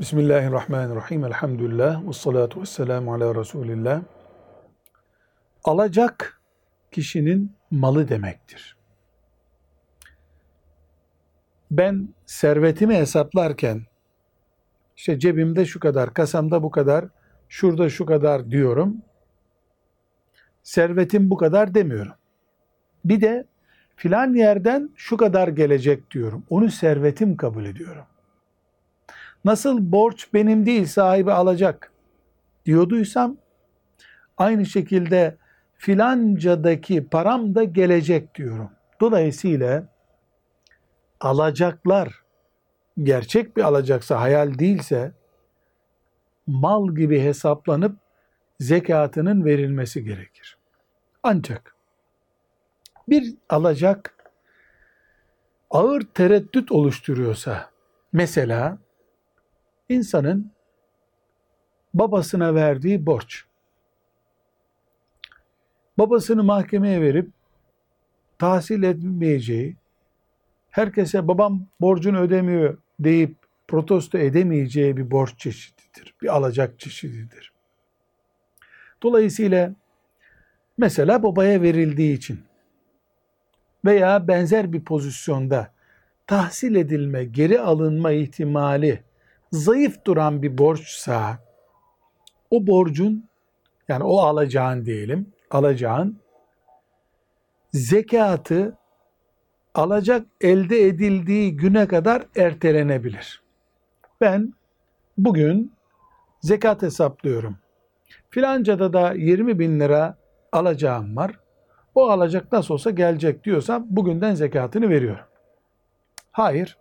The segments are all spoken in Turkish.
Bismillahirrahmanirrahim. Elhamdülillah. Vessalatu vesselamu ala Resulillah. Alacak kişinin malı demektir. Ben servetimi hesaplarken işte cebimde şu kadar, kasamda bu kadar, şurada şu kadar diyorum. Servetim bu kadar demiyorum. Bir de filan yerden şu kadar gelecek diyorum. Onu servetim kabul ediyorum. Nasıl borç benim değil sahibi alacak diyorduysam, aynı şekilde filancadaki param da gelecek diyorum. Dolayısıyla alacaklar gerçek bir alacaksa, hayal değilse mal gibi hesaplanıp zekatının verilmesi gerekir. Ancak bir alacak ağır tereddüt oluşturuyorsa, mesela insanın babasına verdiği borç, babasını mahkemeye verip tahsil etmeyeceği, herkese babam borcunu ödemiyor deyip protesto edemeyeceği bir borç çeşididir, bir alacak çeşididir. Dolayısıyla mesela babaya verildiği için veya benzer bir pozisyonda tahsil edilme, geri alınma ihtimali zayıf duran bir borçsa, o borcun, yani o alacağın diyelim, alacağın zekatı alacak elde edildiği güne kadar ertelenebilir. Ben bugün zekat hesaplıyorum. Filancada da 20 bin lira alacağım var. O alacak nasıl olsa gelecek diyorsam bugünden zekatını veriyorum. Hayır.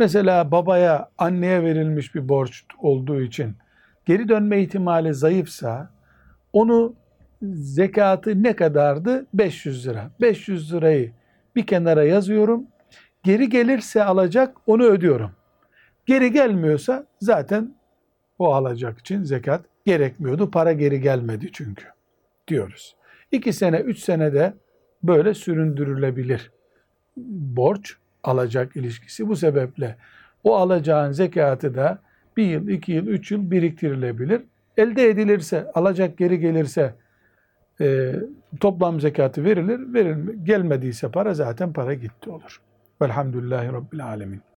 Mesela babaya, anneye verilmiş bir borç olduğu için geri dönme ihtimali zayıfsa, onu zekatı ne kadardı? 500 lira. 500 lirayı bir kenara yazıyorum. Geri gelirse alacak, onu ödüyorum. Geri gelmiyorsa zaten o alacak için zekat gerekmiyordu. Para geri gelmedi çünkü diyoruz. 2 sene, 3 senede böyle süründürülebilir borç alacak ilişkisi. Bu sebeple o alacağın zekatı da 1 yıl, 2 yıl, 3 yıl biriktirilebilir. Elde edilirse, alacak geri gelirse toplam zekatı verilir. Gelmediyse para, zaten para gitti olur. Velhamdülillahi Rabbil Alemin.